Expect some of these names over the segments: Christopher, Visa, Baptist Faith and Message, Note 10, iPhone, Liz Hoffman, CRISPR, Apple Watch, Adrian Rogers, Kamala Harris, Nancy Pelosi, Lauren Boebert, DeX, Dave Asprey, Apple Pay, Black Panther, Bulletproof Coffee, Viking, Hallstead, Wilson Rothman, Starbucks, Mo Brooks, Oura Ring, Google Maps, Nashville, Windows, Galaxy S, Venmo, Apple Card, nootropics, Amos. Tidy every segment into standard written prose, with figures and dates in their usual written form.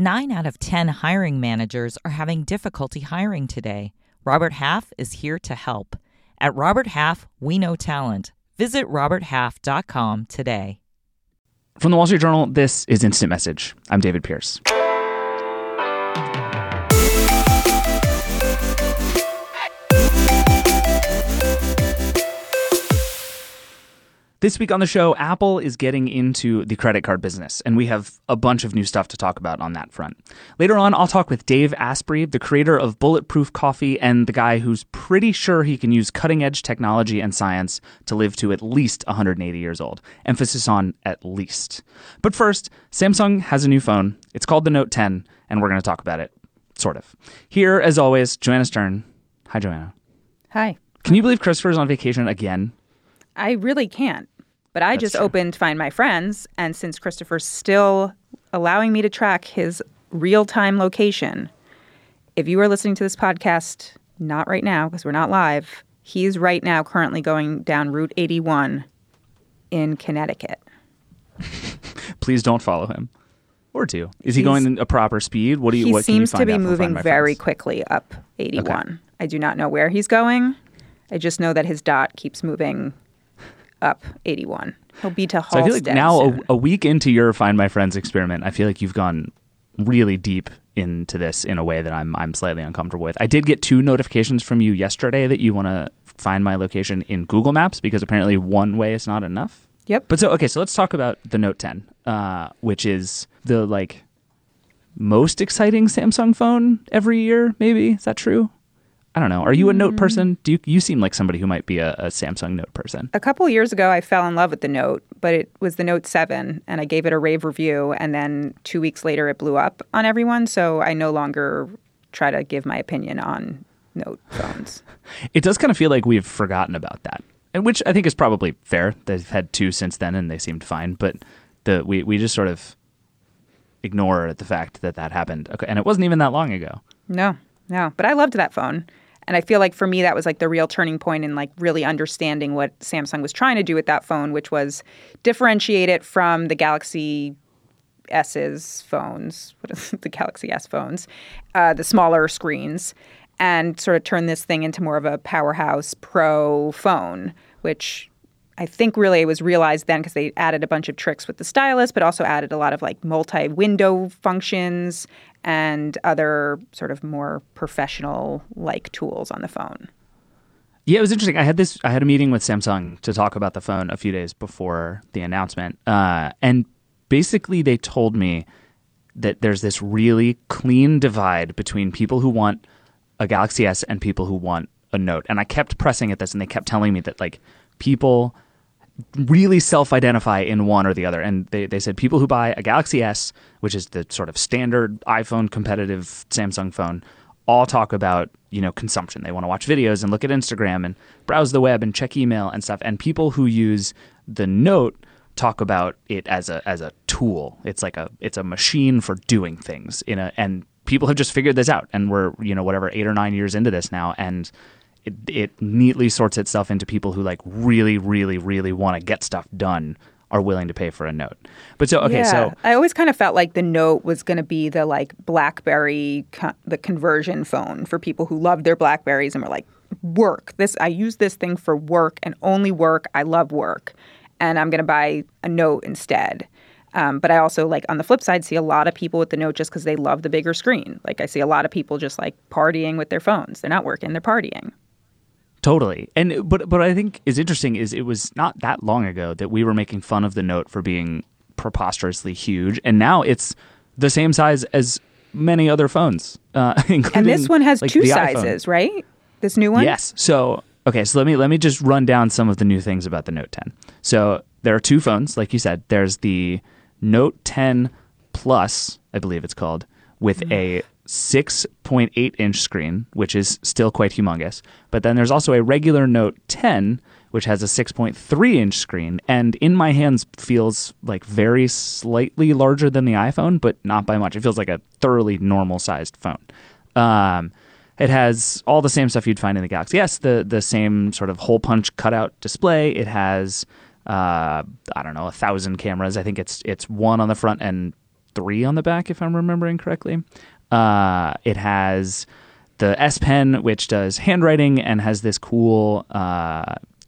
9 out of 10 hiring managers are having difficulty hiring today. Robert Half is here to help. At Robert Half, we know talent. Visit roberthalf.com today. From the Wall Street Journal, this is Instant Message. I'm David Pierce. This week on the show, Apple is getting into the credit card business, and we have a bunch of new stuff to talk about on that front. Later on, I'll talk with Dave Asprey, the creator of Bulletproof Coffee and the guy who's pretty sure he can use cutting-edge technology and science to live to at least 180 years old. Emphasis on at least. But first, Samsung has a new phone. It's called the Note 10, and we're going to talk about it. Sort of. Here, as always, Joanna Stern. Hi, Joanna. Hi. Can you believe Christopher's on vacation again? I really can't. But I just opened Find My Friends, and since Christopher's still allowing me to track his real-time location, if you are listening to this podcast, not right now because we're not live, he's right now currently going down Route 81 in Connecticut. Please don't follow him. Or do. Is he going a proper speed? What do you? What can you find out from Find My Friends? He seems to be moving very quickly up 81. Okay. I do not know where he's going. I just know that his dot keeps moving up 81. He'll be to Hallstead. So I feel like now a week into your Find My Friends experiment, I feel like you've gone really deep into this in a way that I'm slightly uncomfortable with. I did get two notifications from you yesterday that you want to find my location in Google Maps because apparently one way is not enough. Yep. But so let's talk about the Note 10, which is the most exciting Samsung phone every year, maybe. Is that true? I don't know. Are you a Note person? Do you seem like somebody who might be a Samsung Note person. A couple of years ago, I fell in love with the Note, but it was the Note 7, and I gave it a rave review, and then 2 weeks later, it blew up on everyone, so I no longer try to give my opinion on Note phones. It does kind of feel like we've forgotten about that, and which I think is probably fair. They've had two since then, and they seemed fine, but we just sort of ignore the fact that happened. Okay, and it wasn't even that long ago. No, but I loved that phone. And I feel like for me, that was the real turning point in really understanding what Samsung was trying to do with that phone, which was differentiate it from the Galaxy S's phones, the Galaxy S phones, the smaller screens, and sort of turn this thing into more of a powerhouse pro phone, which I think really was realized then because they added a bunch of tricks with the stylus, but also added a lot of multi-window functions and other sort of more professional tools on the phone. Yeah, it was interesting. I had a meeting with Samsung to talk about the phone a few days before the announcement. And basically they told me that there's this really clean divide between people who want a Galaxy S and people who want a Note. And I kept pressing at this and they kept telling me that people really self-identify in one or the other. And they said people who buy a Galaxy S, which is the sort of standard iPhone competitive Samsung phone, all talk about, consumption. They want to watch videos and look at Instagram and browse the web and check email and stuff. And people who use the Note talk about it as a tool. It's it's a machine for doing things and people have just figured this out. And we're, 8 or 9 years into this now. And it neatly sorts itself into people who really, really, really want to get stuff done are willing to pay for a Note. But so I always kind of felt like the Note was going to be the BlackBerry, the conversion phone for people who loved their BlackBerries and were work. I use this thing for work and only work. I love work, and I'm going to buy a Note instead. But I also, on the flip side, see a lot of people with the Note just because they love the bigger screen. I see a lot of people just partying with their phones. They're not working, they're partying. Totally. And but I think is interesting is it was not that long ago that we were making fun of the Note for being preposterously huge. And now it's the same size as many other phones. And this one has two sizes, iPhone. Right? This new one? Yes. So, okay. So let me just run down some of the new things about the Note 10. So there are two phones, like you said. There's the Note 10 Plus, I believe it's called, with a 6.8-inch screen, which is still quite humongous. But then there's also a regular Note 10, which has a 6.3-inch screen, and in my hands feels very slightly larger than the iPhone, but not by much. It feels like a thoroughly normal-sized phone. It has all the same stuff you'd find in the Galaxy S, the same sort of hole-punch cutout display. It has, 1,000 cameras. I think it's one on the front and 3 on the back, if I'm remembering correctly. It has the S pen, which does handwriting and has this cool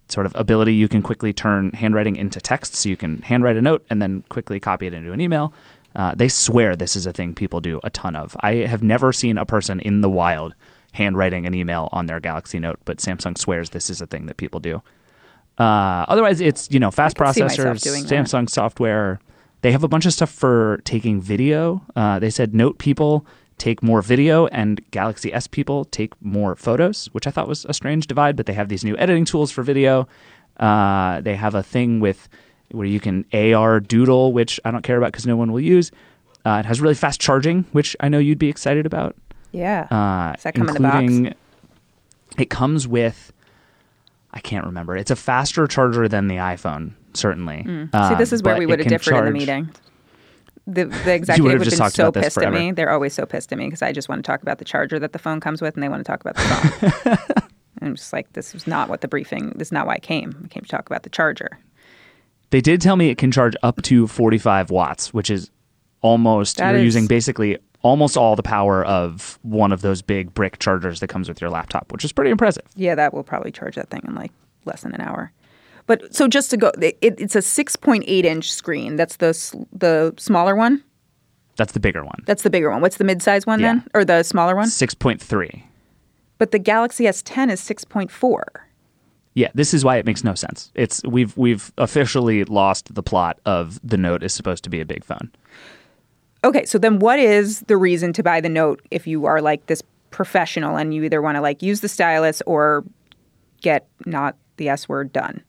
sort of ability. You can quickly turn handwriting into text, so you can handwrite a note and then quickly copy it into an email. They swear this is a thing people do a ton of. I have never seen a person in the wild handwriting an email on their Galaxy Note, but Samsung swears this is a thing that people do. Otherwise, it's, you know, fast processors, Samsung software. They have a bunch of stuff for taking video. They said Note people take more video and Galaxy S people take more photos, which I thought was a strange divide, but they have these new editing tools for video. They have a thing with where you can AR doodle, which I don't care about because no one will use. It has really fast charging, which I know you'd be excited about. Yeah. Does that come in the box? It comes with, I can't remember. It's a faster charger than the iPhone, certainly. See, this is where we would have differed in the meeting. The executive would have been so pissed at me. They're always so pissed at me because I just want to talk about the charger that the phone comes with, and they want to talk about the phone. I'm just like, this is not what the briefing, this is not why I came. I came to talk about the charger. They did tell me it can charge up to 45 watts, which is almost, using basically almost all the power of one of those big brick chargers that comes with your laptop, which is pretty impressive. Yeah, that will probably charge that thing in like less than an hour. But so just to go, it's a 6.8-inch screen. That's the smaller one? That's the bigger one. That's the bigger one. What's the mid-size one then? Or the smaller one? 6.3. But the Galaxy S10 is 6.4. Yeah, this is why it makes no sense. It's we've officially lost the plot of the Note is supposed to be a big phone. Okay, so then what is the reason to buy the Note if you are like this professional and you either want to like use the stylus or get not the S word done?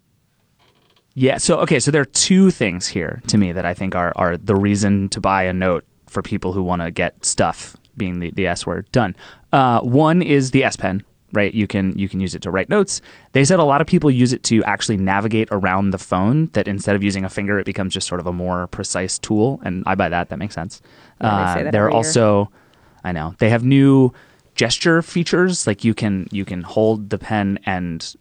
Yeah, so okay, so there are two things here to me that I think are the reason to buy a Note for people who want to get stuff, being the S word, done. One is the S Pen. Right, you can use it to write notes. They said a lot of people use it to actually navigate around the phone, that instead of using a finger, it becomes just sort of a more precise tool. And I buy that. That makes sense. Yeah, they say that they're also, I know, they have new gesture features. Like you can hold the pen and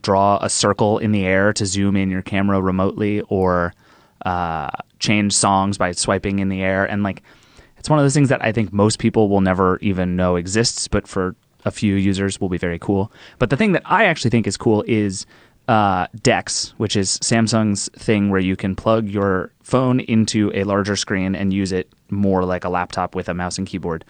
draw a circle in the air to zoom in your camera remotely, or change songs by swiping in the air. And like, it's one of those things that I think most people will never even know exists, but for a few users will be very cool. But the thing that I actually think is cool is DeX, which is Samsung's thing where you can plug your phone into a larger screen and use it more like a laptop with a mouse and keyboard,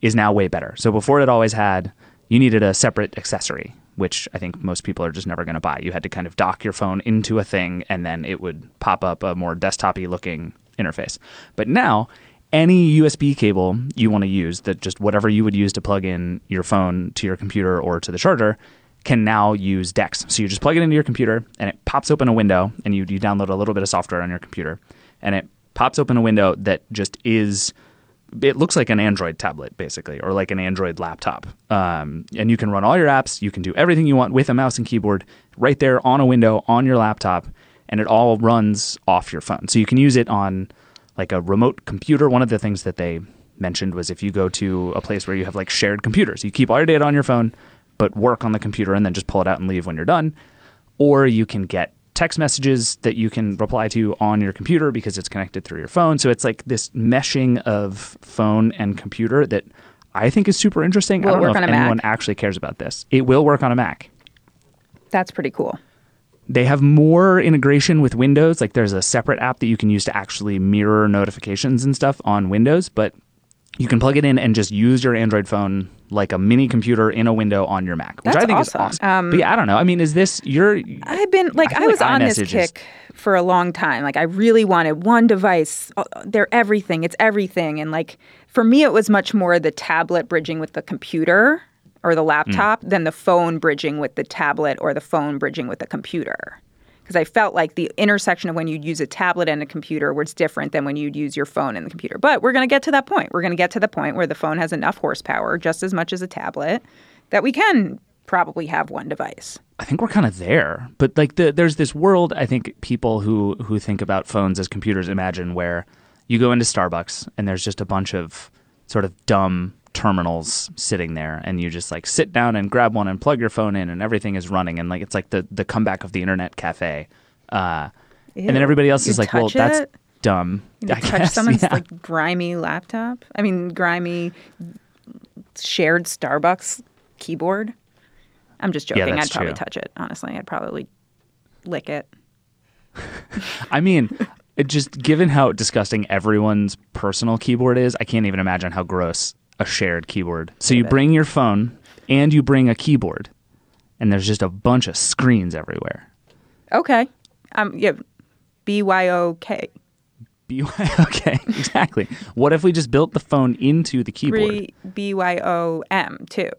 is now way better. So before it always had, you needed a separate accessory, which I think most people are just never going to buy. You had to kind of dock your phone into a thing and then it would pop up a more desktop-y looking interface. But now, any USB cable you want to use, that just whatever you would use to plug in your phone to your computer or to the charger, can now use DeX. So you just plug it into your computer and it pops open a window, and you download a little bit of software on your computer, and it pops open a window that just is, it looks like an Android tablet basically, or like an Android laptop. And you can run all your apps, you can do everything you want with a mouse and keyboard right there on a window on your laptop, and it all runs off your phone. So you can use it on like a remote computer. One of the things that they mentioned was if you go to a place where you have like shared computers, you keep all your data on your phone, but work on the computer and then just pull it out and leave when you're done. Or you can get text messages that you can reply to on your computer because it's connected through your phone. So it's like this meshing of phone and computer that I think is super interesting. I don't know if anyone actually cares about this. It will work on a Mac. That's pretty cool. They have more integration with Windows. Like there's a separate app that you can use to actually mirror notifications and stuff on Windows, but you can plug it in and just use your Android phone like a mini computer in a window on your Mac, which I think is awesome. But yeah, I don't know. I mean, is this your... I've been like, I was on this kick for a long time. Like I really wanted one device. They're everything. It's everything. And like for me, it was much more the tablet bridging with the computer or the laptop than the phone bridging with the tablet or the phone bridging with the computer. Because I felt like the intersection of when you'd use a tablet and a computer was different than when you'd use your phone and the computer. But we're going to get to that point. We're going to get to the point where the phone has enough horsepower, just as much as a tablet, that we can probably have one device. I think we're kind of there. But like there's this world, I think, people who think about phones as computers imagine, where you go into Starbucks and there's just a bunch of sort of dumb terminals sitting there, and you just like sit down and grab one and plug your phone in and everything is running, and like it's like the comeback of the internet cafe. And then everybody else is like, well, that's dumb. Touch someone's like grimy laptop. I mean, grimy shared Starbucks keyboard. I'm just joking. Yeah, I'd probably touch it. Honestly, I'd probably lick it. I mean, it just given how disgusting everyone's personal keyboard is, I can't even imagine how gross a shared keyboard. So you bring your phone and you bring a keyboard, and there's just a bunch of screens everywhere. Okay. Yeah. BYOK. BYOK. Exactly. What if we just built the phone into the keyboard? BYOM too.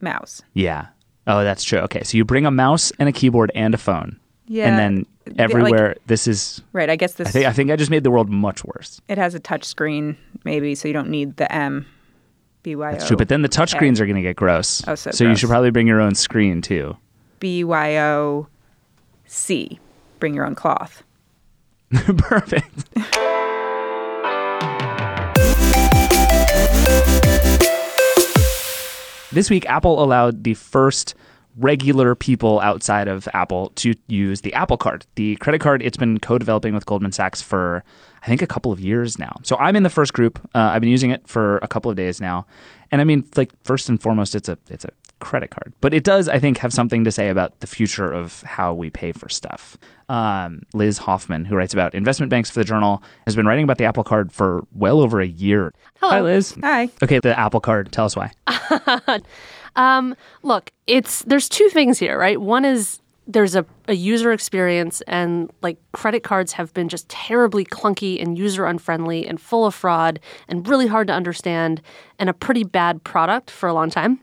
Mouse. Yeah. Oh, that's true. Okay. So you bring a mouse and a keyboard and a phone. Yeah. And then everywhere, like, this is... Right, I guess this... I think I just made the world much worse. It has a touch screen, maybe, so you don't need the M. BYO. That's true, but then the touch screens are going to get gross. Oh, so gross. You should probably bring your own screen, too. BYOC. Bring your own cloth. Perfect. This week, Apple allowed the first regular people outside of Apple to use the Apple Card, the credit card it's been co-developing with Goldman Sachs for, I think, a couple of years now. So I'm in the first group. I've been using it for a couple of days now. And I mean, like, first and foremost, it's a credit card. But it does, I think, have something to say about the future of how we pay for stuff. Liz Hoffman, who writes about investment banks for the Journal, has been writing about the Apple Card for well over a year. Hello. Hi, Liz. Hi. Okay, the Apple Card. Tell us why. Look, there's two things here, right? One is there's a user experience, and like credit cards have been just terribly clunky and user unfriendly and full of fraud and really hard to understand and a pretty bad product for a long time.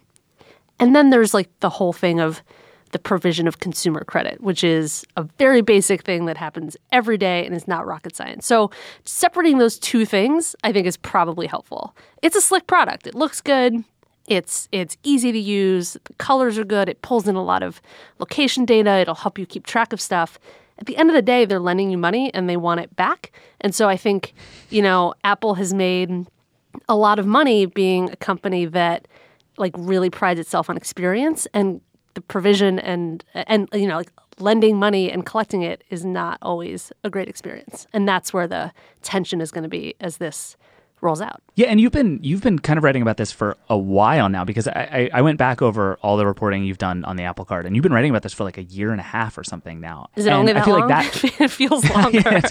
And then there's like the whole thing of the provision of consumer credit, which is a very basic thing that happens every day and is not rocket science. So separating those two things, I think, is probably helpful. It's a slick product. It looks good. It's easy to use, the colors are good, it pulls in a lot of location data, it'll help you keep track of stuff. At the end of the day, they're lending you money and they want it back. And so I think, Apple has made a lot of money being a company that like really prides itself on experience, and the provision and like lending money and collecting it is not always a great experience. And that's where the tension is going to be as this rolls out. Yeah, and you've been kind of writing about this for a while now, because I went back over all the reporting you've done on the Apple Card, and you've been writing about this for like a year and a half or something now. Is it and only that I feel long? Like that, it feels longer. Yeah,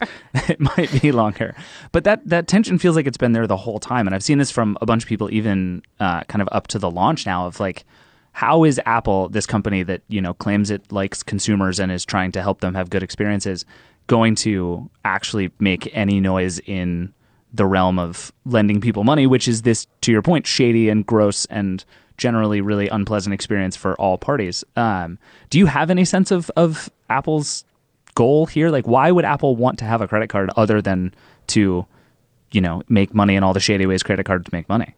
it might be longer. But that tension feels like it's been there the whole time, and I've seen this from a bunch of people even kind of up to the launch now of like, how is Apple, this company that claims it likes consumers and is trying to help them have good experiences, going to actually make any noise in the realm of lending people money, which is this, to your point, shady and gross and generally really unpleasant experience for all parties. Do you have any sense of Apple's goal here? Like, why would Apple want to have a credit card other than to, make money in all the shady ways credit cards make money?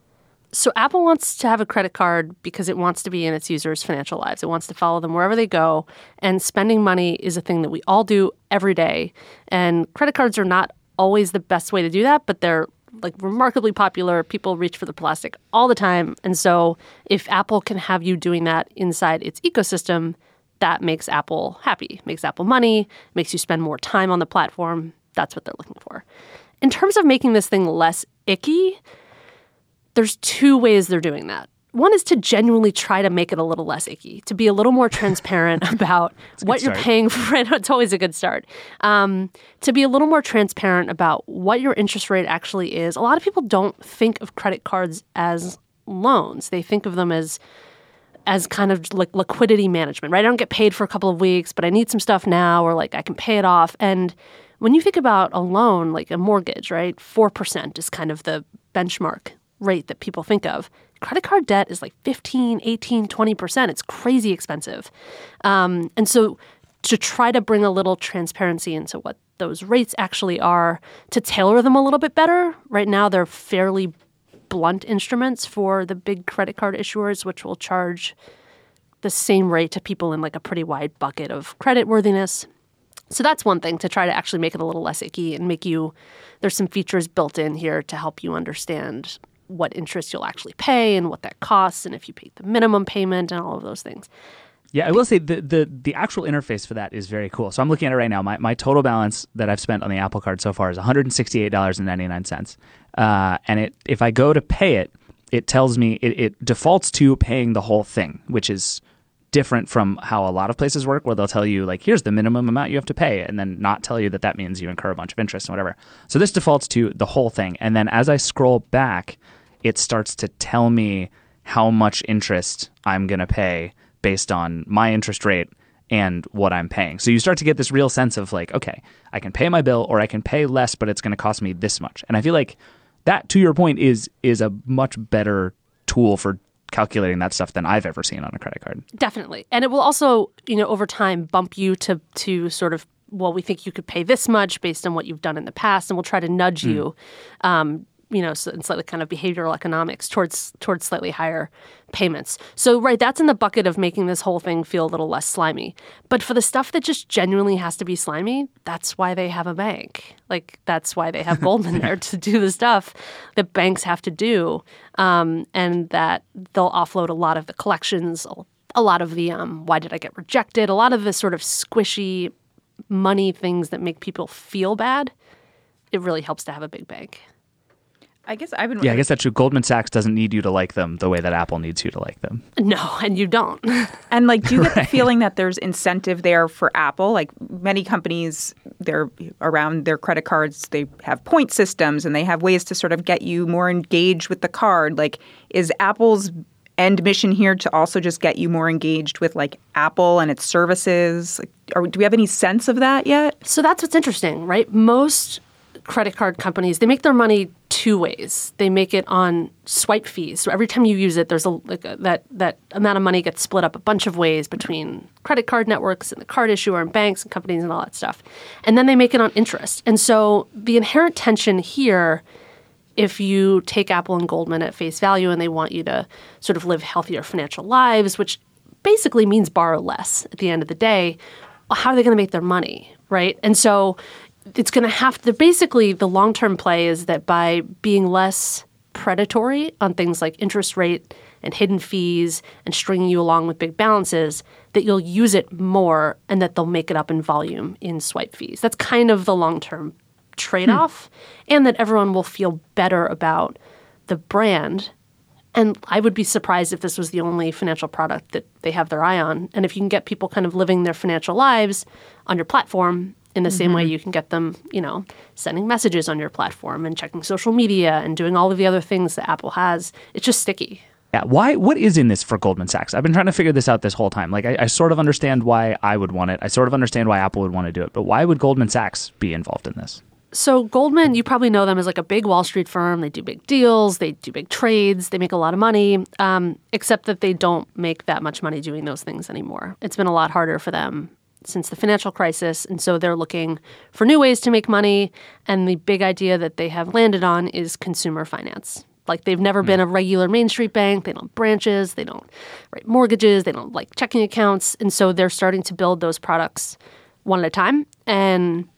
So Apple wants to have a credit card because it wants to be in its users' financial lives. It wants to follow them wherever they go. And spending money is a thing that we all do every day. And credit cards are not always the best way to do that, but they're like remarkably popular. People reach for the plastic all the time. And so if Apple can have you doing that inside its ecosystem, that makes Apple happy, makes Apple money, makes you spend more time on the platform. That's what they're looking for. In terms of making this thing less icky, there's two ways they're doing that. One is to genuinely try to make it a little less icky, to be a little more transparent about what you're paying for. It's always a good start. To be a little more transparent about what your interest rate actually is. A lot of people don't think of credit cards as loans. They think of them as kind of like liquidity management, right? I don't get paid for a couple of weeks, but I need some stuff now, or like I can pay it off. And when you think about a loan, like a mortgage, right, 4% is kind of the benchmark rate that people think of. Credit card debt is like 15, 18, 20%. It's crazy expensive. And so to try to bring a little transparency into what those rates actually are, to tailor them a little bit better. Right now, they're fairly blunt instruments for the big credit card issuers, which will charge the same rate to people in like a pretty wide bucket of creditworthiness. So that's one thing, to try to actually make it a little less icky and make you – there's some features built in here to help you understand – what interest you'll actually pay and what that costs and if you pay the minimum payment and all of those things. Yeah, I will say the actual interface for that is very cool. So I'm looking at it right now. My total balance that I've spent on the Apple Card so far is $168.99. And it if I go to pay it, it tells me it defaults to paying the whole thing, which is different from how a lot of places work, where they'll tell you, like, here's the minimum amount you have to pay, and then not tell you that that means you incur a bunch of interest and whatever. So this defaults to the whole thing. And then as I scroll back, it starts to tell me how much interest I'm going to pay based on my interest rate and what I'm paying. So you start to get this real sense of, like, okay, I can pay my bill or I can pay less, but it's going to cost me this much. And I feel like that, to your point, is a much better tool for calculating that stuff than I've ever seen on a credit card. Definitely. And it will also, you know, over time bump you to sort of, well, we think you could pay this much based on what you've done in the past, and we'll try to nudge you, you know, so in slightly kind of behavioral economics towards slightly higher payments. So, right, that's in the bucket of making this whole thing feel a little less slimy. But for the stuff that just genuinely has to be slimy, that's why they have a bank. Like, that's why they have Goldman there to do the stuff that banks have to do, and that they'll offload a lot of the collections, a lot of the why did I get rejected, a lot of the sort of squishy money things that make people feel bad. It really helps to have a big bank. I guess I've been. Yeah, I guess that's true. Goldman Sachs doesn't need you to like them the way that Apple needs you to like them. No, and you don't. And, like, do you get the feeling that there's incentive there for Apple? Like, many companies, they're around their credit cards, they have point systems and they have ways to sort of get you more engaged with the card. Like, is Apple's end mission here to also just get you more engaged with, like, Apple and its services? Like, do we have any sense of that yet? So that's what's interesting, right? Most credit card companies, they make their money two ways. They make it on swipe fees. So every time you use it, there's that amount of money gets split up a bunch of ways between credit card networks and the card issuer and banks and companies and all that stuff. And then they make it on interest. And so the inherent tension here, if you take Apple and Goldman at face value and they want you to sort of live healthier financial lives, which basically means borrow less at the end of the day, how are they going to make their money, right? And so it's going to have to – basically the long-term play is that by being less predatory on things like interest rate and hidden fees and stringing you along with big balances, that you'll use it more and that they'll make it up in volume in swipe fees. That's kind of the long-term trade-off, and that everyone will feel better about the brand. And I would be surprised if this was the only financial product that they have their eye on. And if you can get people kind of living their financial lives on your platform – in the same way you can get them, you know, sending messages on your platform and checking social media and doing all of the other things that Apple has, it's just sticky. Yeah. Why? What is in this for Goldman Sachs? I've been trying to figure this out this whole time. Like, I sort of understand why I would want it. I sort of understand why Apple would want to do it. But why would Goldman Sachs be involved in this? So Goldman, you probably know them as, like, a big Wall Street firm. They do big deals. They do big trades. They make a lot of money, except that they don't make that much money doing those things anymore. It's been a lot harder for them since the financial crisis, and so they're looking for new ways to make money, and the big idea that they have landed on is consumer finance. Like, they've never been a regular Main Street bank. They don't have branches. They don't write mortgages. They don't like checking accounts, and so they're starting to build those products one at a time, and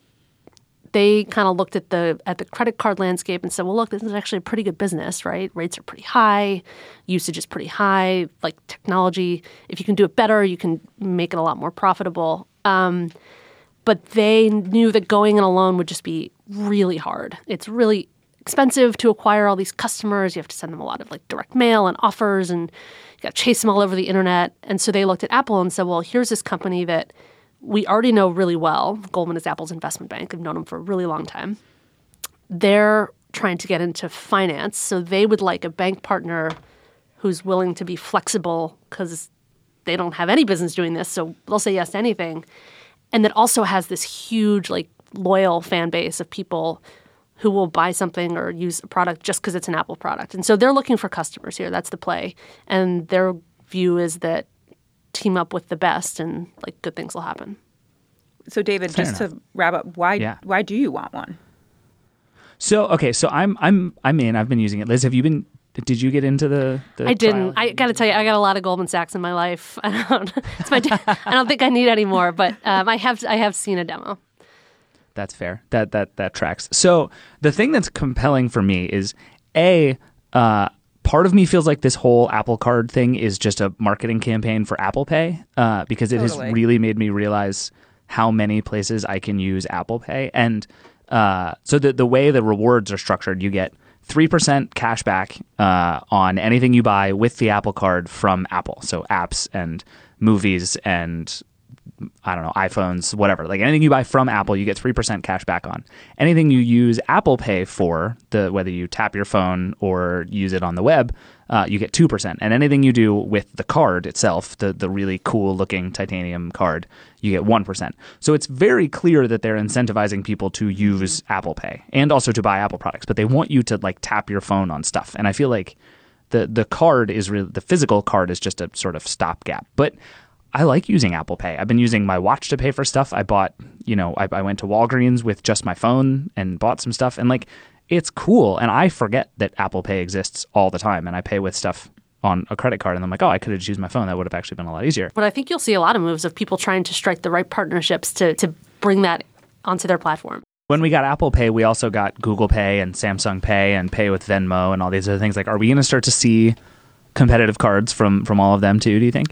they kind of looked at the credit card landscape and said, well, look, this is actually a pretty good business, right? Rates are pretty high. Usage is pretty high. Like, technology, if you can do it better, you can make it a lot more profitable. But they knew that going it alone would just be really hard. It's really expensive to acquire all these customers. You have to send them a lot of, like, direct mail and offers, and you got to chase them all over the internet. And so they looked at Apple and said, well, here's this company that we already know really well. Goldman is Apple's investment bank. I've known them for a really long time. They're trying to get into finance, so they would like a bank partner who's willing to be flexible because they don't have any business doing this, so they'll say yes to anything. And that also has this huge, like, loyal fan base of people who will buy something or use a product just because it's an Apple product. And so they're looking for customers here. That's the play. And their view is that team up with the best and, like, good things will happen. So, David, fair just enough. To wrap up, why do you want one? So, okay, so I'm in. I've been using it. Liz, have you been? Did you get into the I didn't. I got to tell you, I got a lot of Goldman Sachs in my life. I don't think I need any more, but I have seen a demo. That's fair. That tracks. So the thing that's compelling for me is, A, Part of me feels like this whole Apple Card thing is just a marketing campaign for Apple Pay, because it has really made me realize how many places I can use Apple Pay. And so the way the rewards are structured, you get 3% cash back on anything you buy with the Apple Card from Apple. So apps and movies and, I don't know, iPhones, whatever. Like anything you buy from Apple, you get 3% cash back on. Anything you use Apple Pay for, whether you tap your phone or use it on the web, you get 2%. And anything you do with the card itself, the really cool looking titanium card, you get 1%. So it's very clear that they're incentivizing people to use Apple Pay and also to buy Apple products, but they want you to like tap your phone on stuff. And I feel like the card is really, the physical card is just a sort of stopgap. But I like using Apple Pay. I've been using my watch to pay for stuff. I bought, I went to Walgreens with just my phone and bought some stuff. And like, it's cool. And I forget that Apple Pay exists all the time. And I pay with stuff on a credit card. And I'm like, oh, I could have just used my phone. That would have actually been a lot easier. But I think you'll see a lot of moves of people trying to strike the right partnerships to bring that onto their platform. When we got Apple Pay, we also got Google Pay and Samsung Pay and Pay with Venmo and all these other things. Like, are we going to start to see competitive cards from all of them too, do you think?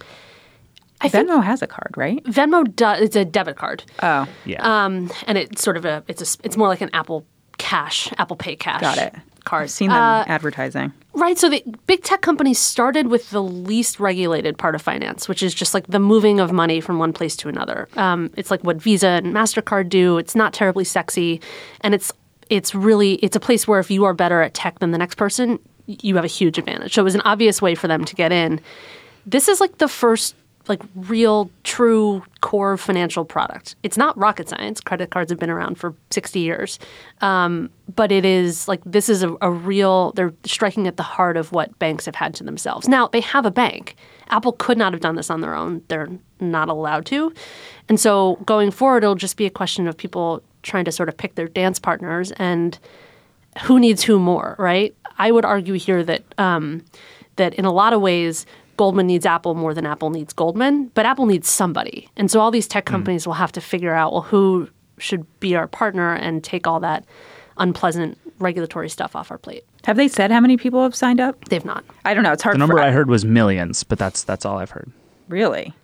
Venmo has a card, right? Venmo does. It's a debit card. Oh, yeah. And it's sort of it's more like an Apple Pay Cash. Got it. Card. I've seen them advertising. Right. So the big tech companies started with the least regulated part of finance, which is just like the moving of money from one place to another. It's like what Visa and MasterCard do. It's not terribly sexy, and it's really a place where if you are better at tech than the next person, you have a huge advantage. So it was an obvious way for them to get in. This is like the first, like, real, true core financial product. It's not rocket science. Credit cards have been around for 60 years. But it is, like, this is a real, they're striking at the heart of what banks have had to themselves. Now, they have a bank. Apple could not have done this on their own. They're not allowed to. And so going forward, it'll just be a question of people trying to sort of pick their dance partners and who needs who more, right? I would argue here that in a lot of ways, Goldman needs Apple more than Apple needs Goldman, but Apple needs somebody. And so all these tech companies will have to figure out, well, who should be our partner and take all that unpleasant regulatory stuff off our plate. Have they said how many people have signed up? They've not. I don't know. It's hard. The number I heard was millions, but that's all I've heard. Really?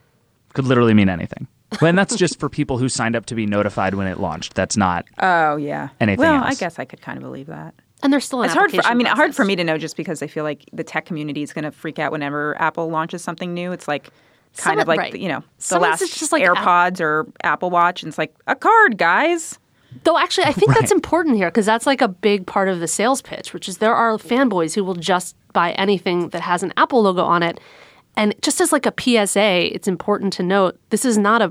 Could literally mean anything. And that's just for people who signed up to be notified when it launched. That's not. Oh, yeah. Anything else. I guess I could kind of believe that. And they're still an application process. Hard for me to know just because I feel like the tech community is going to freak out whenever Apple launches something new. It's like kind of like, the last AirPods or Apple Watch. And it's like, a card, guys. Though actually, I think that's important here because that's like a big part of the sales pitch, which is there are fanboys who will just buy anything that has an Apple logo on it. And just as like a PSA, it's important to note this is not a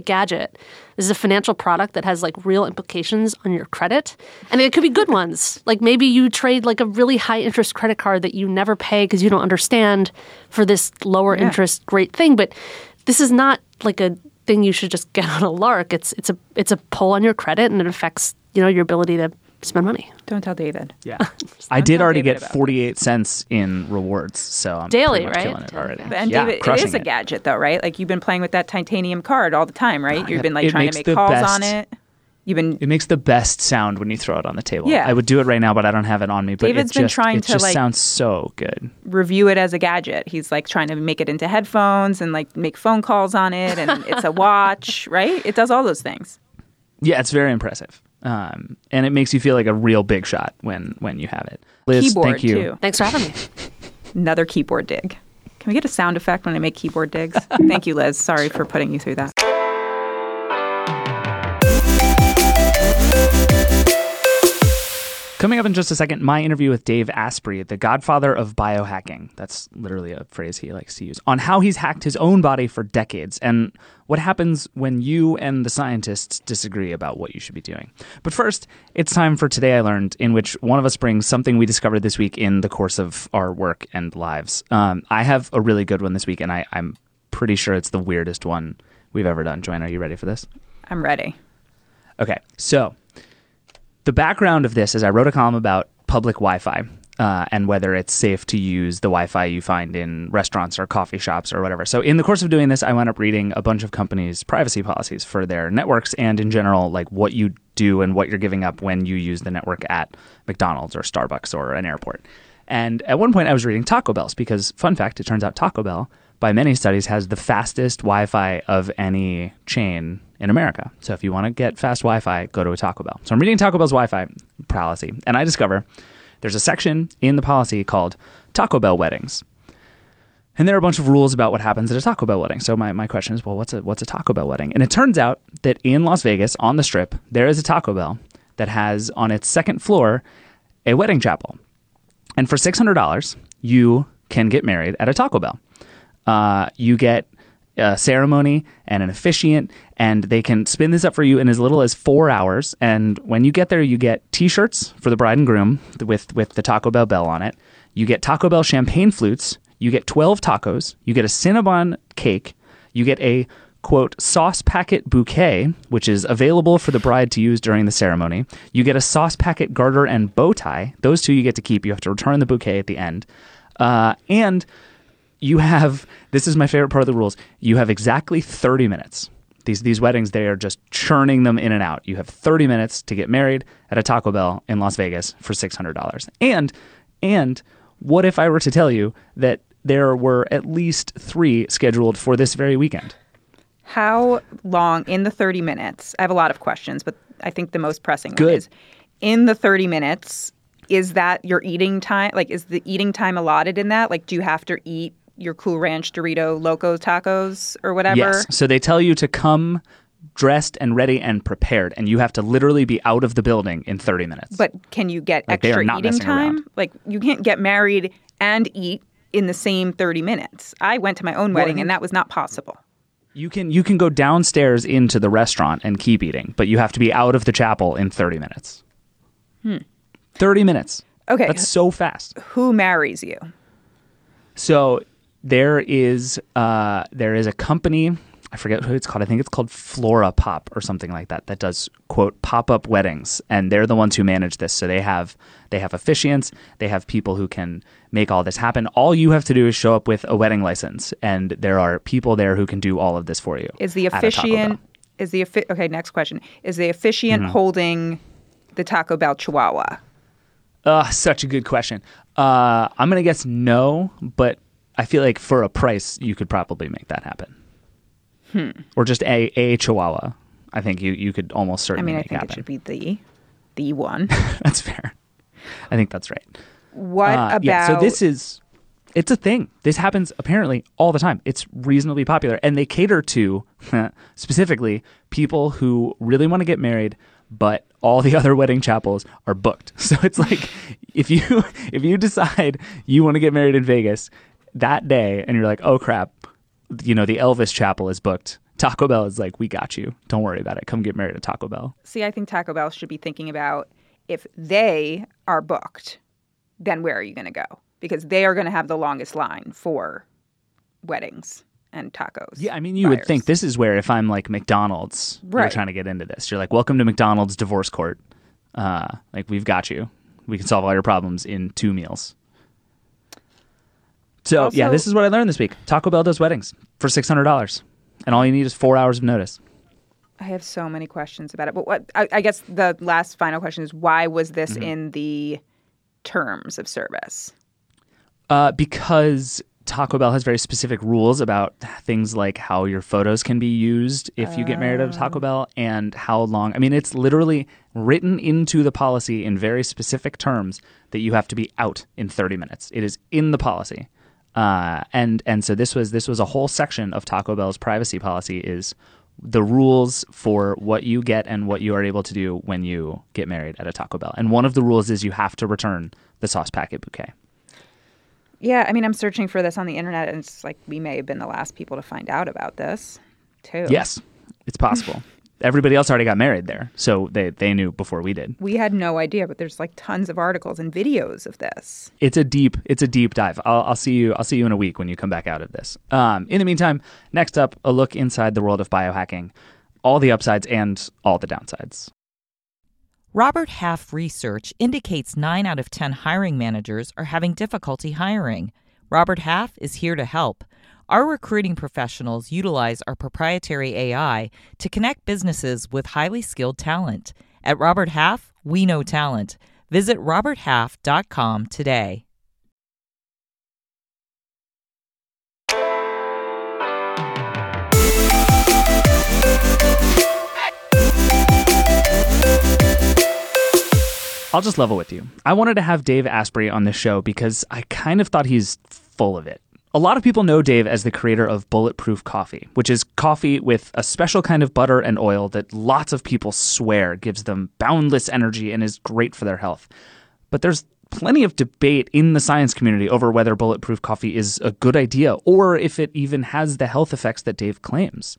gadget. This is a financial product that has like real implications on your credit. And it could be good ones. Like maybe you trade like a really high interest credit card that you never pay because you don't understand for this lower interest great thing. But this is not like a thing you should just get on a lark. It's a pull on your credit and it affects, your ability to spend money. Don't tell David. Yeah. I did already get 48 cents in rewards, so I'm daily, pretty much killing it already. And David, it is a gadget, though, right? Like, you've been playing with that titanium card all the time, right? You've been, like, trying to make calls on it. It makes the best sound when you throw it on the table. Yeah. I would do it right now, but I don't have it on me. But David's been trying to, like, sounds so good. Review it as a gadget. He's, like, trying to make it into headphones and, like, make phone calls on it, and it's a watch, right? It does all those things. Yeah, it's very impressive. And it makes you feel like a real big shot when you have it. Liz, keyboard, thank you. Too. Thanks for having me. Another keyboard dig. Can we get a sound effect when I make keyboard digs? Thank you, Liz. Sorry for putting you through that. Coming up in just a second, my interview with Dave Asprey, the godfather of biohacking. That's literally a phrase he likes to use. On how he's hacked his own body for decades and what happens when you and the scientists disagree about what you should be doing. But first, it's time for Today I Learned, in which one of us brings something we discovered this week in the course of our work and lives. I have a really good one this week, and I'm pretty sure it's the weirdest one we've ever done. Joanna, are you ready for this? I'm ready. Okay, so the background of this is I wrote a column about public Wi-Fi and whether it's safe to use the Wi-Fi you find in restaurants or coffee shops or whatever. So in the course of doing this, I wound up reading a bunch of companies' privacy policies for their networks and in general, like what you do and what you're giving up when you use the network at McDonald's or Starbucks or an airport. And at one point I was reading Taco Bell's because, fun fact, it turns out Taco Bell, by many studies, has the fastest Wi-Fi of any chain in America. So if you want to get fast Wi-Fi, go to a Taco Bell. So I'm reading Taco Bell's Wi-Fi policy, and I discover there's a section in the policy called Taco Bell weddings. And there are a bunch of rules about what happens at a Taco Bell wedding. So my question is, well, what's a Taco Bell wedding? And it turns out that in Las Vegas, on the Strip, there is a Taco Bell that has on its second floor a wedding chapel. And for $600, you can get married at a Taco Bell. You get a ceremony and an officiant, and they can spin this up for you in as little as 4 hours. And when you get there, you get T-shirts for the bride and groom with the Taco Bell bell on it. You get Taco Bell champagne flutes. You get 12 tacos. You get a Cinnabon cake. You get a, quote, sauce packet bouquet, which is available for the bride to use during the ceremony. You get a sauce packet garter and bow tie. Those two you get to keep. You have to return the bouquet at the end. And you have, this is my favorite part of the rules, you have exactly 30 minutes. These weddings, they are just churning them in and out. You have 30 minutes to get married at a Taco Bell in Las Vegas for $600. And what if I were to tell you that there were at least 3 scheduled for this very weekend? How long in the 30 minutes? I have a lot of questions, but I think the most pressing one is, in the 30 minutes, is that your eating time? Like, is the eating time allotted in that? Like, do you have to eat your Cool Ranch Dorito Loco tacos or whatever? Yes. So they tell you to come dressed and ready and prepared, and you have to literally be out of the building in 30 minutes. But can you get extra eating time? Around. Like, you can't get married and eat in the same 30 minutes. I went to my own wedding, and that was not possible. You can go downstairs into the restaurant and keep eating, but you have to be out of the chapel in 30 minutes. 30 minutes. Okay. That's so fast. Who marries you? So there is a company, I forget who it's called. I think it's called Flora Pop or something like that, that does, quote, pop-up weddings. And they're the ones who manage this. So they have officiants. They have people who can make all this happen. All you have to do is show up with a wedding license. And there are people there who can do all of this for you. Is the officiant... Okay, next question. Is the officiant holding the Taco Bell Chihuahua? Such a good question. I'm going to guess no, but I feel like for a price, you could probably make that happen. Or just a Chihuahua. I think you could almost certainly make happen. I think it should be the one. That's fair. I think that's right. What about... Yeah, so it's a thing. This happens apparently all the time. It's reasonably popular. And they cater to, specifically, people who really want to get married, but all the other wedding chapels are booked. So it's like, if you decide you want to get married in Vegas that day, and you're like, oh, crap, you know, the Elvis Chapel is booked. Taco Bell is like, we got you. Don't worry about it. Come get married at Taco Bell. See, I think Taco Bell should be thinking about, if they are booked, then where are you going to go? Because they are going to have the longest line for weddings and tacos. Yeah, I mean, you would think this is where, if I'm like McDonald's, you're trying to get into this. You're like, welcome to McDonald's divorce court. Like, we've got you. We can solve all your problems in 2 meals. So, also, yeah, this is what I learned this week. Taco Bell does weddings for $600, and all you need is 4 hours of notice. I have so many questions about it. But what I guess the last final question is, why was this in the terms of service? Because Taco Bell has very specific rules about things like how your photos can be used if you get married at a Taco Bell, and how long. I mean, it's literally written into the policy in very specific terms that you have to be out in 30 minutes. It is in the policy. And so this was a whole section of Taco Bell's privacy policy, is the rules for what you get and what you are able to do when you get married at a Taco Bell. And one of the rules is you have to return the sauce packet bouquet. Yeah, I mean, I'm searching for this on the internet, and it's like, we may have been the last people to find out about this, too. Yes, it's possible. Everybody else already got married there, so they knew before we did. We had no idea, but there's like tons of articles and videos of this. It's a deep dive. I'll see you in a week when you come back out of this. In the meantime, next up, a look inside the world of biohacking, all the upsides and all the downsides. Robert Half research indicates 9 out of 10 hiring managers are having difficulty hiring. Robert Half is here to help. Our recruiting professionals utilize our proprietary AI to connect businesses with highly skilled talent. At Robert Half, we know talent. Visit roberthalf.com today. I'll just level with you. I wanted to have Dave Asprey on this show because I kind of thought he's full of it. A lot of people know Dave as the creator of Bulletproof Coffee, which is coffee with a special kind of butter and oil that lots of people swear gives them boundless energy and is great for their health. But there's plenty of debate in the science community over whether Bulletproof Coffee is a good idea or if it even has the health effects that Dave claims.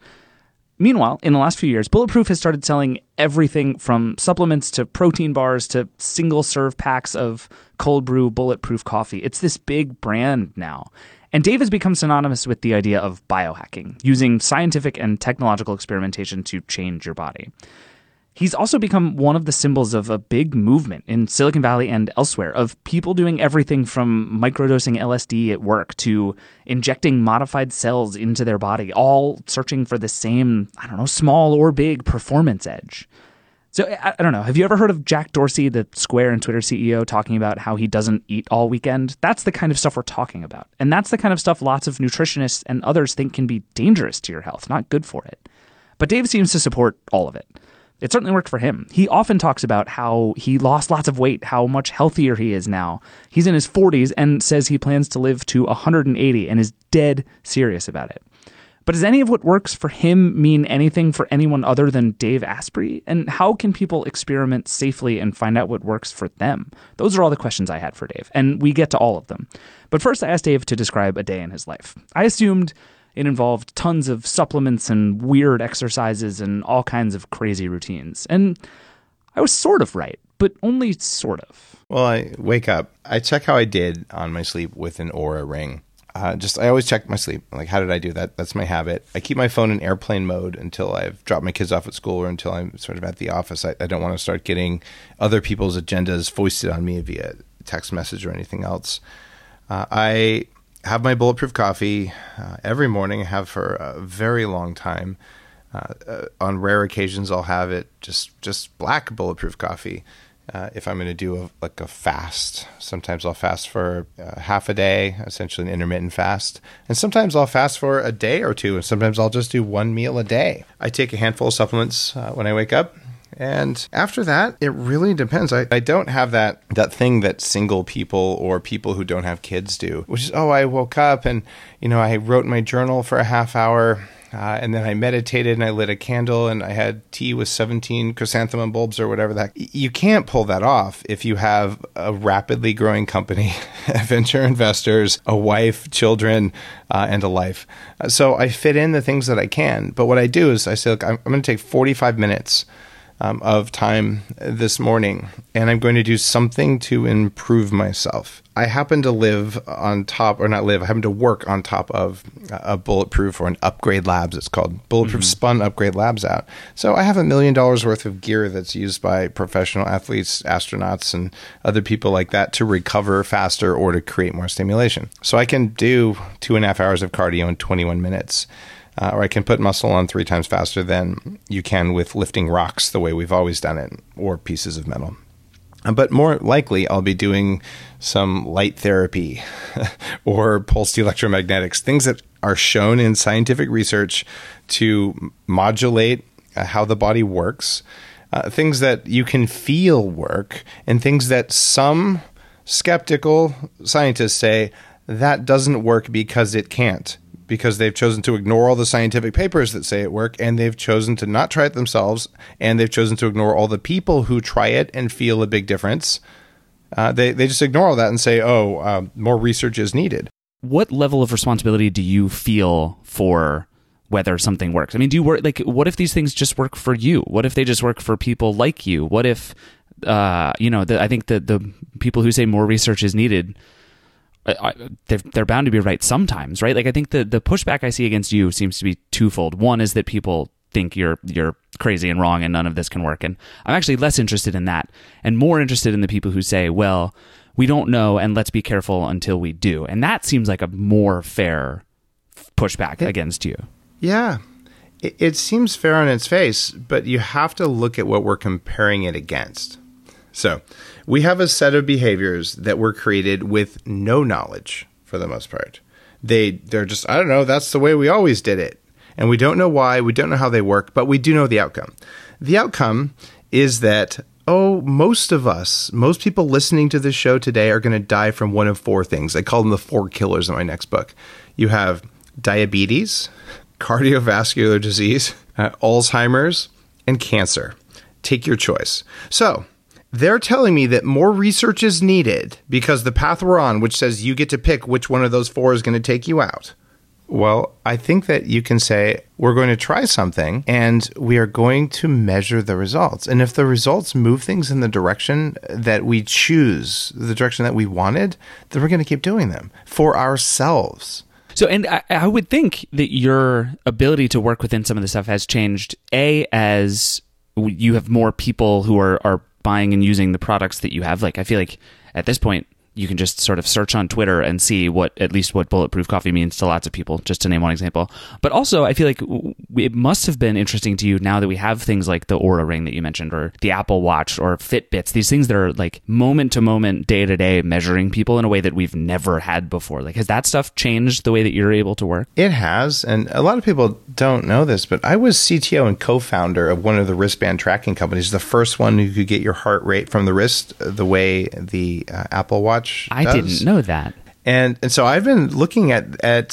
Meanwhile, in the last few years, Bulletproof has started selling everything from supplements to protein bars to single-serve packs of cold brew Bulletproof coffee. It's this big brand now. And Dave has become synonymous with the idea of biohacking, using scientific and technological experimentation to change your body. He's also become one of the symbols of a big movement in Silicon Valley and elsewhere of people doing everything from microdosing LSD at work to injecting modified cells into their body, all searching for the same, I don't know, small or big performance edge. So I don't know. Have you ever heard of Jack Dorsey, the Square and Twitter CEO, talking about how he doesn't eat all weekend? That's the kind of stuff we're talking about. And that's the kind of stuff lots of nutritionists and others think can be dangerous to your health, not good for it. But Dave seems to support all of it. It certainly worked for him. He often talks about how he lost lots of weight, how much healthier he is now. He's in his 40s and says he plans to live to 180 and is dead serious about it. But does any of what works for him mean anything for anyone other than Dave Asprey? And how can people experiment safely and find out what works for them? Those are all the questions I had for Dave, and we get to all of them. But first, I asked Dave to describe a day in his life. I assumed it involved tons of supplements and weird exercises and all kinds of crazy routines. And I was sort of right, but only sort of. Well, I wake up. I check how I did on my sleep with an Oura Ring. I always check my sleep. Like, how did I do that? That's my habit. I keep my phone in airplane mode until I've dropped my kids off at school or until I'm sort of at the office. I don't want to start getting other people's agendas foisted on me via text message or anything else. I have my Bulletproof Coffee every morning. I have for a very long time. On rare occasions, I'll have it just black Bulletproof Coffee. If I'm going to do a fast, sometimes I'll fast for half a day, essentially an intermittent fast. And sometimes I'll fast for a day or two. And sometimes I'll just do one meal a day. I take a handful of supplements when I wake up. And after that, it really depends. I don't have that thing that single people or people who don't have kids do, which is, I woke up and, I wrote in my journal for a half hour. And then I meditated and I lit a candle and I had tea with 17 chrysanthemum bulbs or whatever. That you can't pull that off if you have a rapidly growing company, venture investors, a wife, children, and a life. So I fit in the things that I can. But what I do is I say, look, I'm going to take 45 minutes of time this morning, and I'm going to do something to improve myself. I happen to I happen to work on top of a Bulletproof, or an Upgrade Labs, it's called. Bulletproof spun Upgrade Labs out. So I have $1 million worth of gear that's used by professional athletes, astronauts, and other people like that to recover faster or to create more stimulation. So I can do 2.5 hours of cardio in 21 minutes. Or I can put muscle on 3 times faster than you can with lifting rocks the way we've always done it, or pieces of metal. But more likely, I'll be doing some light therapy or pulsed electromagnetics, things that are shown in scientific research to modulate how the body works, things that you can feel work, and things that some skeptical scientists say that doesn't work because it can't. Because they've chosen to ignore all the scientific papers that say it works, and they've chosen to not try it themselves, and they've chosen to ignore all the people who try it and feel a big difference. They just ignore all that and say, more research is needed. What level of responsibility do you feel for whether something works? I mean, do you worry, like, what if these things just work for you? What if they just work for people like you? What if, I think that the people who say more research is needed, they're bound to be right sometimes, right? Like, I think the pushback I see against you seems to be twofold. One is that people think you're crazy and wrong and none of this can work. And I'm actually less interested in that and more interested in the people who say, well, we don't know and let's be careful until we do. And that seems like a more fair pushback against you. Yeah. It seems fair on its face, but you have to look at what we're comparing it against. So we have a set of behaviors that were created with no knowledge for the most part. They're just, I don't know, that's the way we always did it. And we don't know why, we don't know how they work, but we do know the outcome. The outcome is that oh, most of us, most people listening to this show today are going to die from one of four things. I call them the four killers in my next book. You have diabetes, cardiovascular disease, Alzheimer's, and cancer. Take your choice. So they're telling me that more research is needed because the path we're on, which says you get to pick which one of those four is going to take you out. Well, I think that you can say we're going to try something and we are going to measure the results. And if the results move things in the direction that we choose, the direction that we wanted, then we're going to keep doing them for ourselves. So, and I would think that your ability to work within some of this stuff has changed, A, as you have more people who are buying and using the products that you have. Like, I feel like at this point, you can just sort of search on Twitter and see what, at least what Bulletproof Coffee means to lots of people, just to name one example. But also, I feel like it must have been interesting to you now that we have things like the Oura Ring that you mentioned, or the Apple Watch, or Fitbits, these things that are like moment-to-moment, day-to-day measuring people in a way that we've never had before. Like, has that stuff changed the way that you're able to work? It has, and a lot of people don't know this, but I was CTO and co-founder of one of the wristband tracking companies, the first one who could get your heart rate from the wrist the way the Apple Watch does. Didn't know that. And so I've been looking at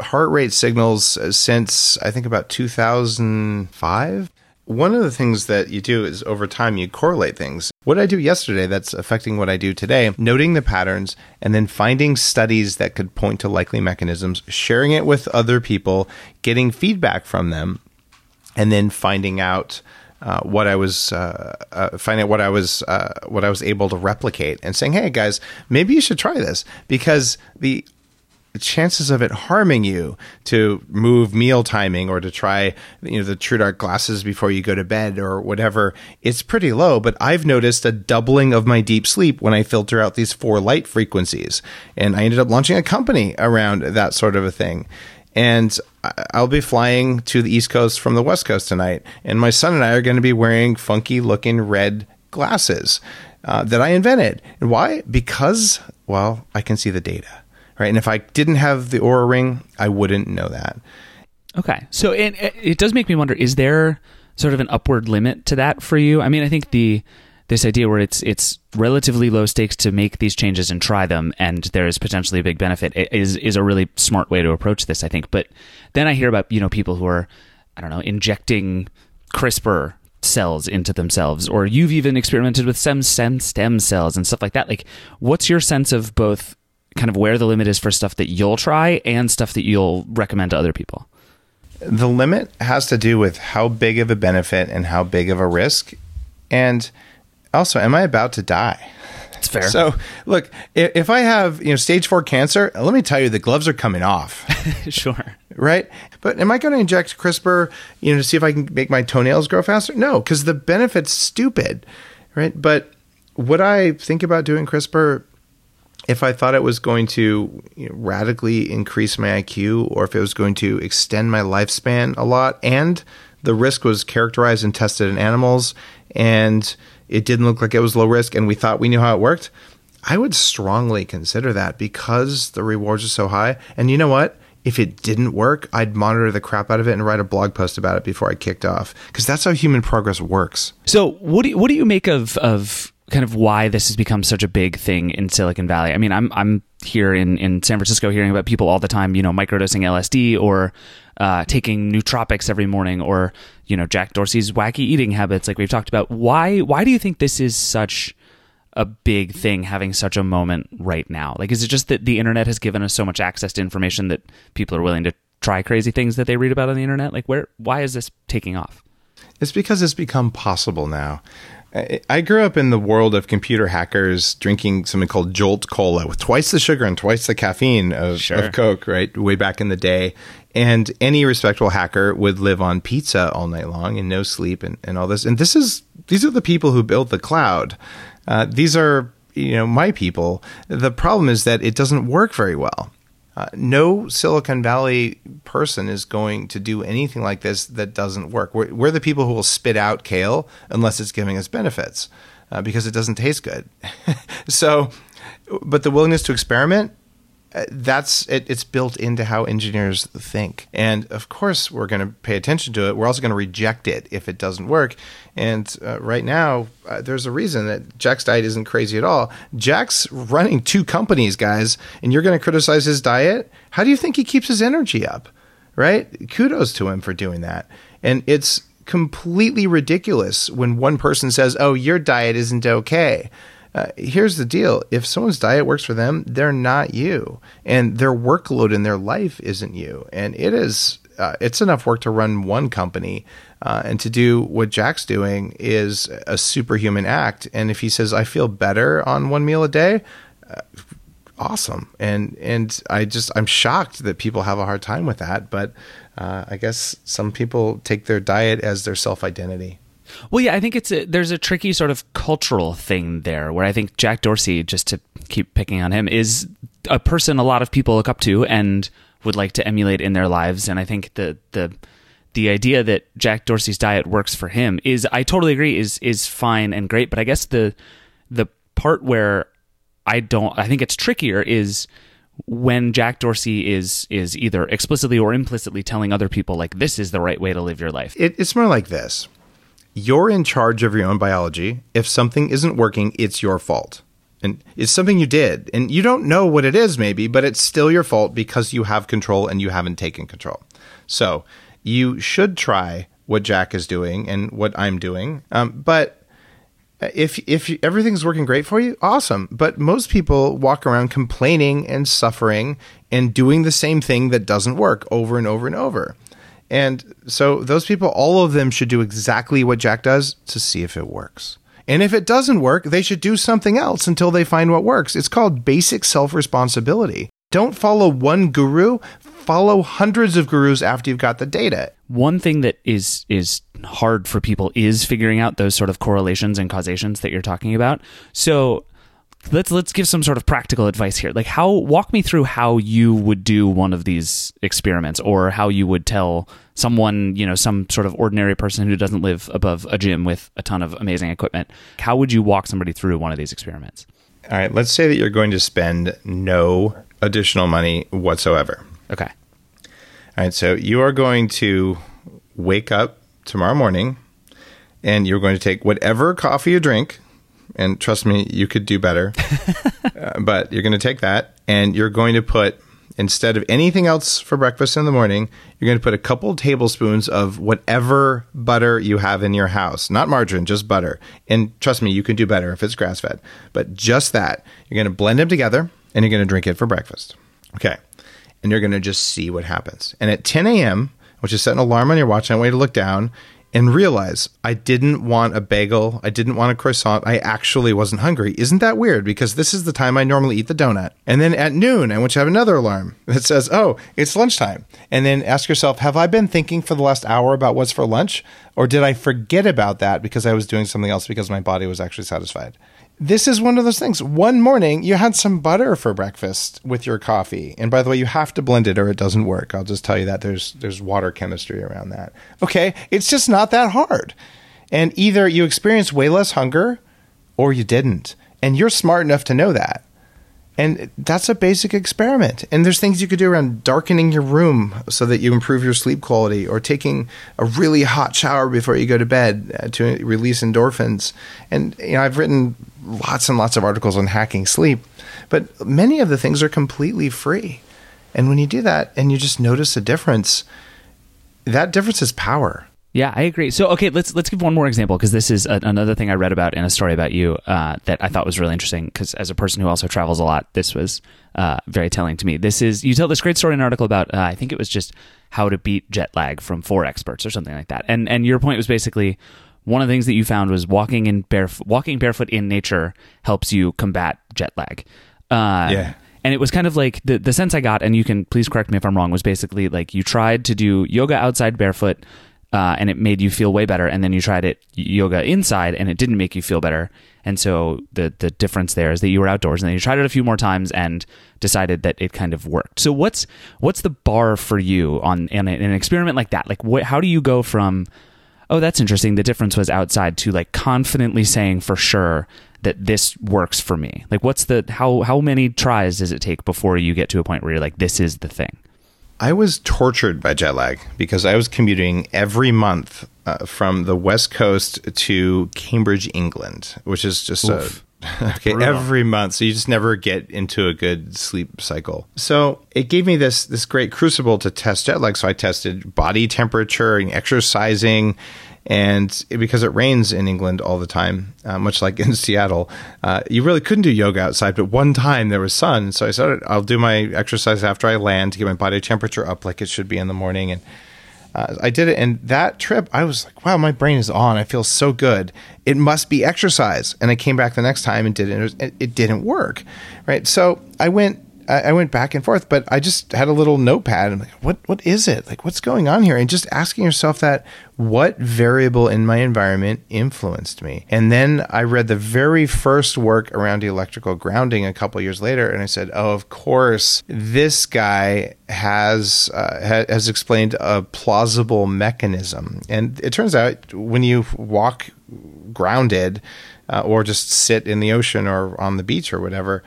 heart rate signals since I think about 2005. One of the things that you do is over time you correlate things. What I do yesterday that's affecting what I do today, noting the patterns and then finding studies that could point to likely mechanisms, sharing it with other people, getting feedback from them, and then finding out what I was able to replicate, and saying, "Hey guys, maybe you should try this because the chances of it harming you to move meal timing or to try, you know, the True Dark glasses before you go to bed or whatever, it's pretty low. But I've noticed a doubling of my deep sleep when I filter out these four light frequencies, and I ended up launching a company around that sort of a thing." And I'll be flying to the East Coast from the West Coast tonight. And my son and I are going to be wearing funky looking red glasses that I invented. And why? Because, well, I can see the data, right? And if I didn't have the Oura Ring, I wouldn't know that. Okay. So it does make me wonder, is there sort of an upward limit to that for you? I mean, I think this idea where it's relatively low stakes to make these changes and try them, and there is potentially a big benefit, is a really smart way to approach this, I think. But then I hear about, you know, people who are, I don't know, injecting CRISPR cells into themselves, or you've even experimented with stem cells and stuff like that. Like, what's your sense of both kind of where the limit is for stuff that you'll try and stuff that you'll recommend to other people? The limit has to do with how big of a benefit and how big of a risk. And also, am I about to die? It's fair. So, look, if I have, you know, stage 4 cancer, let me tell you, the gloves are coming off. Sure. Right? But am I going to inject CRISPR, you know, to see if I can make my toenails grow faster? No, because the benefit's stupid, right? But would I think about doing CRISPR if I thought it was going to, you know, radically increase my IQ, or if it was going to extend my lifespan a lot, and the risk was characterized and tested in animals, and it didn't look like it was low risk, and we thought we knew how it worked? I would strongly consider that because the rewards are so high. And you know what? If it didn't work, I'd monitor the crap out of it and write a blog post about it before I kicked off, because that's how human progress works. So what do you make of kind of why this has become such a big thing in Silicon Valley? I mean, I'm here in San Francisco hearing about people all the time, you know, microdosing LSD or taking nootropics every morning, or, you know, Jack Dorsey's wacky eating habits, like we've talked about. Why do you think this is such a big thing, having such a moment right now? Like, is it just that the internet has given us so much access to information that people are willing to try crazy things that they read about on the internet? Like, why is this taking off? It's because it's become possible now. I grew up in the world of computer hackers drinking something called Jolt Cola with twice the sugar and twice the caffeine of Coke, right? Way back in the day. And any respectable hacker would live on pizza all night long and no sleep and all this. And these are the people who built the cloud. These are, you know, my people. The problem is that it doesn't work very well. No Silicon Valley person is going to do anything like this that doesn't work. We're the people who will spit out kale unless it's giving us benefits because it doesn't taste good. So, but the willingness to experiment It's built into how engineers think. And of course, we're going to pay attention to it. We're also going to reject it if it doesn't work. And right now, there's a reason that Jack's diet isn't crazy at all. Jack's running two companies, guys, and you're going to criticize his diet? How do you think he keeps his energy up? Right? Kudos to him for doing that. And it's completely ridiculous when one person says, oh, your diet isn't okay. Here's the deal. If someone's diet works for them, they're not you. And their workload in their life isn't you. And it is, it's enough work to run one company. And to do what Jack's doing is a superhuman act. And if he says, I feel better on one meal a day, awesome. And I'm shocked that people have a hard time with that. But I guess some people take their diet as their self-identity. Well, yeah, I think there's a tricky sort of cultural thing there where I think Jack Dorsey, just to keep picking on him, is a person a lot of people look up to and would like to emulate in their lives. And I think the idea that Jack Dorsey's diet works for him is, I totally agree, is fine and great. But I guess the part where I think it's trickier is when Jack Dorsey is either explicitly or implicitly telling other people, like, this is the right way to live your life. It's more like this. You're in charge of your own biology. If something isn't working, it's your fault. And it's something you did. And you don't know what it is maybe, but it's still your fault because you have control and you haven't taken control. So you should try what Jack is doing and what I'm doing. But if everything's working great for you, awesome. But most people walk around complaining and suffering and doing the same thing that doesn't work over and over and over. And so those people, all of them should do exactly what Jack does to see if it works. And if it doesn't work, they should do something else until they find what works. It's called basic self-responsibility. Don't follow one guru, follow hundreds of gurus after you've got the data. One thing that is hard for people is figuring out those sort of correlations and causations that you're talking about. So let's give some sort of practical advice here. Like, walk me through how you would do one of these experiments, or how you would tell someone, some sort of ordinary person who doesn't live above a gym with a ton of amazing equipment. How would you walk somebody through one of these experiments? All right, let's say that you're going to spend no additional money whatsoever. Okay. All right, so you are going to wake up tomorrow morning and you're going to take whatever coffee you drink. And trust me, you could do better, but you're going to take that and you're going to put, instead of anything else for breakfast in the morning, you're going to put a couple tablespoons of whatever butter you have in your house, not margarine, just butter. And trust me, you can do better if it's grass-fed, but just that. You're going to blend them together and you're going to drink it for breakfast. Okay. And you're going to just see what happens. And at 10 a.m., which is set an alarm on your watch and a way to look down, and realize, I didn't want a bagel. I didn't want a croissant. I actually wasn't hungry. Isn't that weird? Because this is the time I normally eat the donut. And then at noon, I want you to have another alarm that says, oh, it's lunchtime. And then ask yourself, have I been thinking for the last hour about what's for lunch? Or did I forget about that because I was doing something else because my body was actually satisfied? This is one of those things. One morning, you had some butter for breakfast with your coffee. And by the way, you have to blend it or it doesn't work. I'll just tell you that there's water chemistry around that. Okay, it's just not that hard. And either you experienced way less hunger or you didn't. And you're smart enough to know that. And that's a basic experiment. And there's things you could do around darkening your room so that you improve your sleep quality, or taking a really hot shower before you go to bed to release endorphins. And I've written lots and lots of articles on hacking sleep, but many of the things are completely free. And when you do that and you just notice a difference, that difference is power. Yeah, I agree. So, okay, let's give one more example, because this is another thing I read about in a story about you that I thought was really interesting, because as a person who also travels a lot, this was very telling to me. You tell this great story in an article about, I think it was just how to beat jet lag from four experts or something like that. And your point was basically, one of the things that you found was walking barefoot in nature helps you combat jet lag. Yeah. And it was kind of like the sense I got, and you can please correct me if I'm wrong, was basically like you tried to do yoga outside barefoot, and it made you feel way better. And then you tried yoga inside and it didn't make you feel better. And so the difference there is that you were outdoors, and then you tried it a few more times and decided that it kind of worked. So what's the bar for you on an experiment like that? Like, how do you go from, oh, that's interesting, the difference was outside, to like confidently saying for sure that this works for me? Like, what's the, how many tries does it take before you get to a point where you're like, this is the thing? I was tortured by jet lag because I was commuting every month from the West Coast to Cambridge, England, which is just every month. So you just never get into a good sleep cycle. So it gave me this great crucible to test jet lag. So I tested body temperature and exercising. And because it rains in England all the time, much like in Seattle, you really couldn't do yoga outside. But one time there was sun. So I said, I'll do my exercise after I land to get my body temperature up like it should be in the morning. And I did it. And that trip, I was like, wow, my brain is on. I feel so good. It must be exercise. And I came back the next time and did it. It didn't work. Right. So I went back and forth, but I just had a little notepad. I'm like, what is it? Like, what's going on here? And just asking yourself that, what variable in my environment influenced me? And then I read the very first work around electrical grounding a couple of years later, and I said, oh, of course, this guy has explained a plausible mechanism. And it turns out when you walk grounded or just sit in the ocean or on the beach or whatever,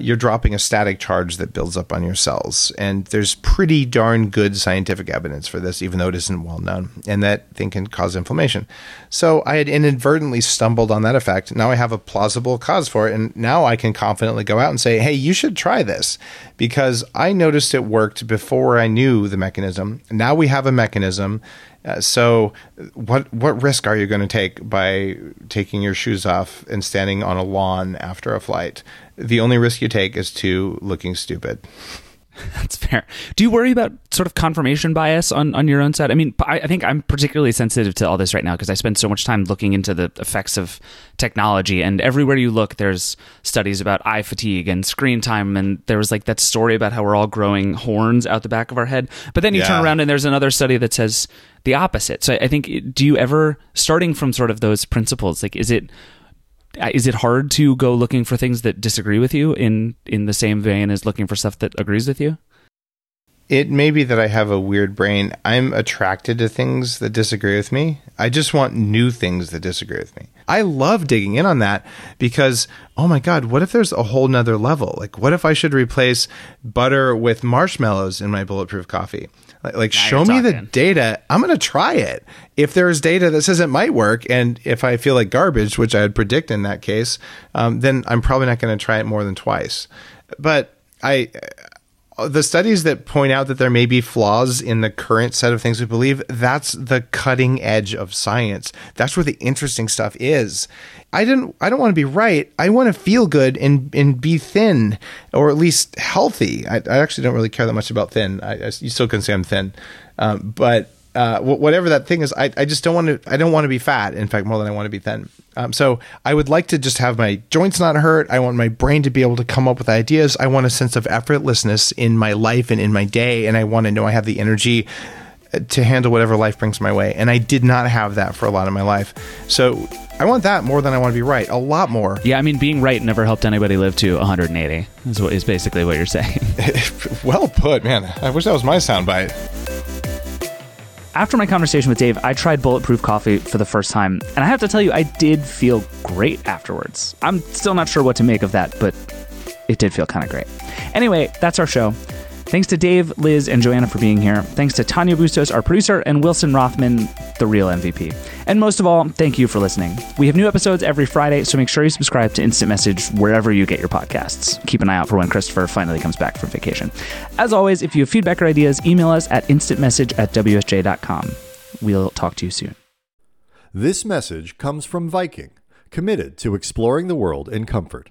you're dropping a static charge that builds up on your cells. And there's pretty darn good scientific evidence for this, even though it isn't well known. And that thing can cause inflammation. So I had inadvertently stumbled on that effect. Now I have a plausible cause for it. And now I can confidently go out and say, hey, you should try this because I noticed it worked before I knew the mechanism. Now we have a mechanism. So what risk are you going to take by taking your shoes off and standing on a lawn after a flight? The only risk you take is to looking stupid. That's fair. Do you worry about sort of confirmation bias on your own side? I mean, I think I'm particularly sensitive to all this right now because I spend so much time looking into the effects of technology, and everywhere you look, there's studies about eye fatigue and screen time. And there was like that story about how we're all growing horns out the back of our head. But then you turn around and there's another study that says the opposite. So I think, do you ever, starting from sort of those principles, like, is it hard to go looking for things that disagree with you in the same vein as looking for stuff that agrees with you? It may be that I have a weird brain. I'm attracted to things that disagree with me. I just want new things that disagree with me. I love digging in on that because, oh my God, what if there's a whole nother level? Like, what if I should replace butter with marshmallows in my bulletproof coffee? Like, show me the data. I'm going to try it. If there's data that says it might work, and if I feel like garbage, which I would predict in that case, then I'm probably not going to try it more than twice. But the studies that point out that there may be flaws in the current set of things we believe, that's the cutting edge of science. That's where the interesting stuff is. I don't want to be right. I want to feel good and be thin, or at least healthy. I actually don't really care that much about thin. You still can say I'm thin, but whatever that thing is, I just don't want to. I don't want to be fat. In fact, more than I want to be thin. So I would like to just have my joints not hurt. I want my brain to be able to come up with ideas. I want a sense of effortlessness in my life and in my day. And I want to know I have the energy to handle whatever life brings my way. And I did not have that for a lot of my life. So I want that more than I want to be right. A lot more. Yeah, I mean, being right never helped anybody live to 180 is basically what you're saying. Well put, man. I wish that was my soundbite. After my conversation with Dave, I tried Bulletproof Coffee for the first time, and I have to tell you, I did feel great afterwards. I'm still not sure what to make of that, but it did feel kind of great. Anyway, that's our show. Thanks to Dave, Liz, and Joanna for being here. Thanks to Tanya Bustos, our producer, and Wilson Rothman, the real MVP. And most of all, thank you for listening. We have new episodes every Friday, so make sure you subscribe to Instant Message wherever you get your podcasts. Keep an eye out for when Christopher finally comes back from vacation. As always, if you have feedback or ideas, email us at instantmessage@wsj.com. We'll talk to you soon. This message comes from Viking, committed to exploring the world in comfort.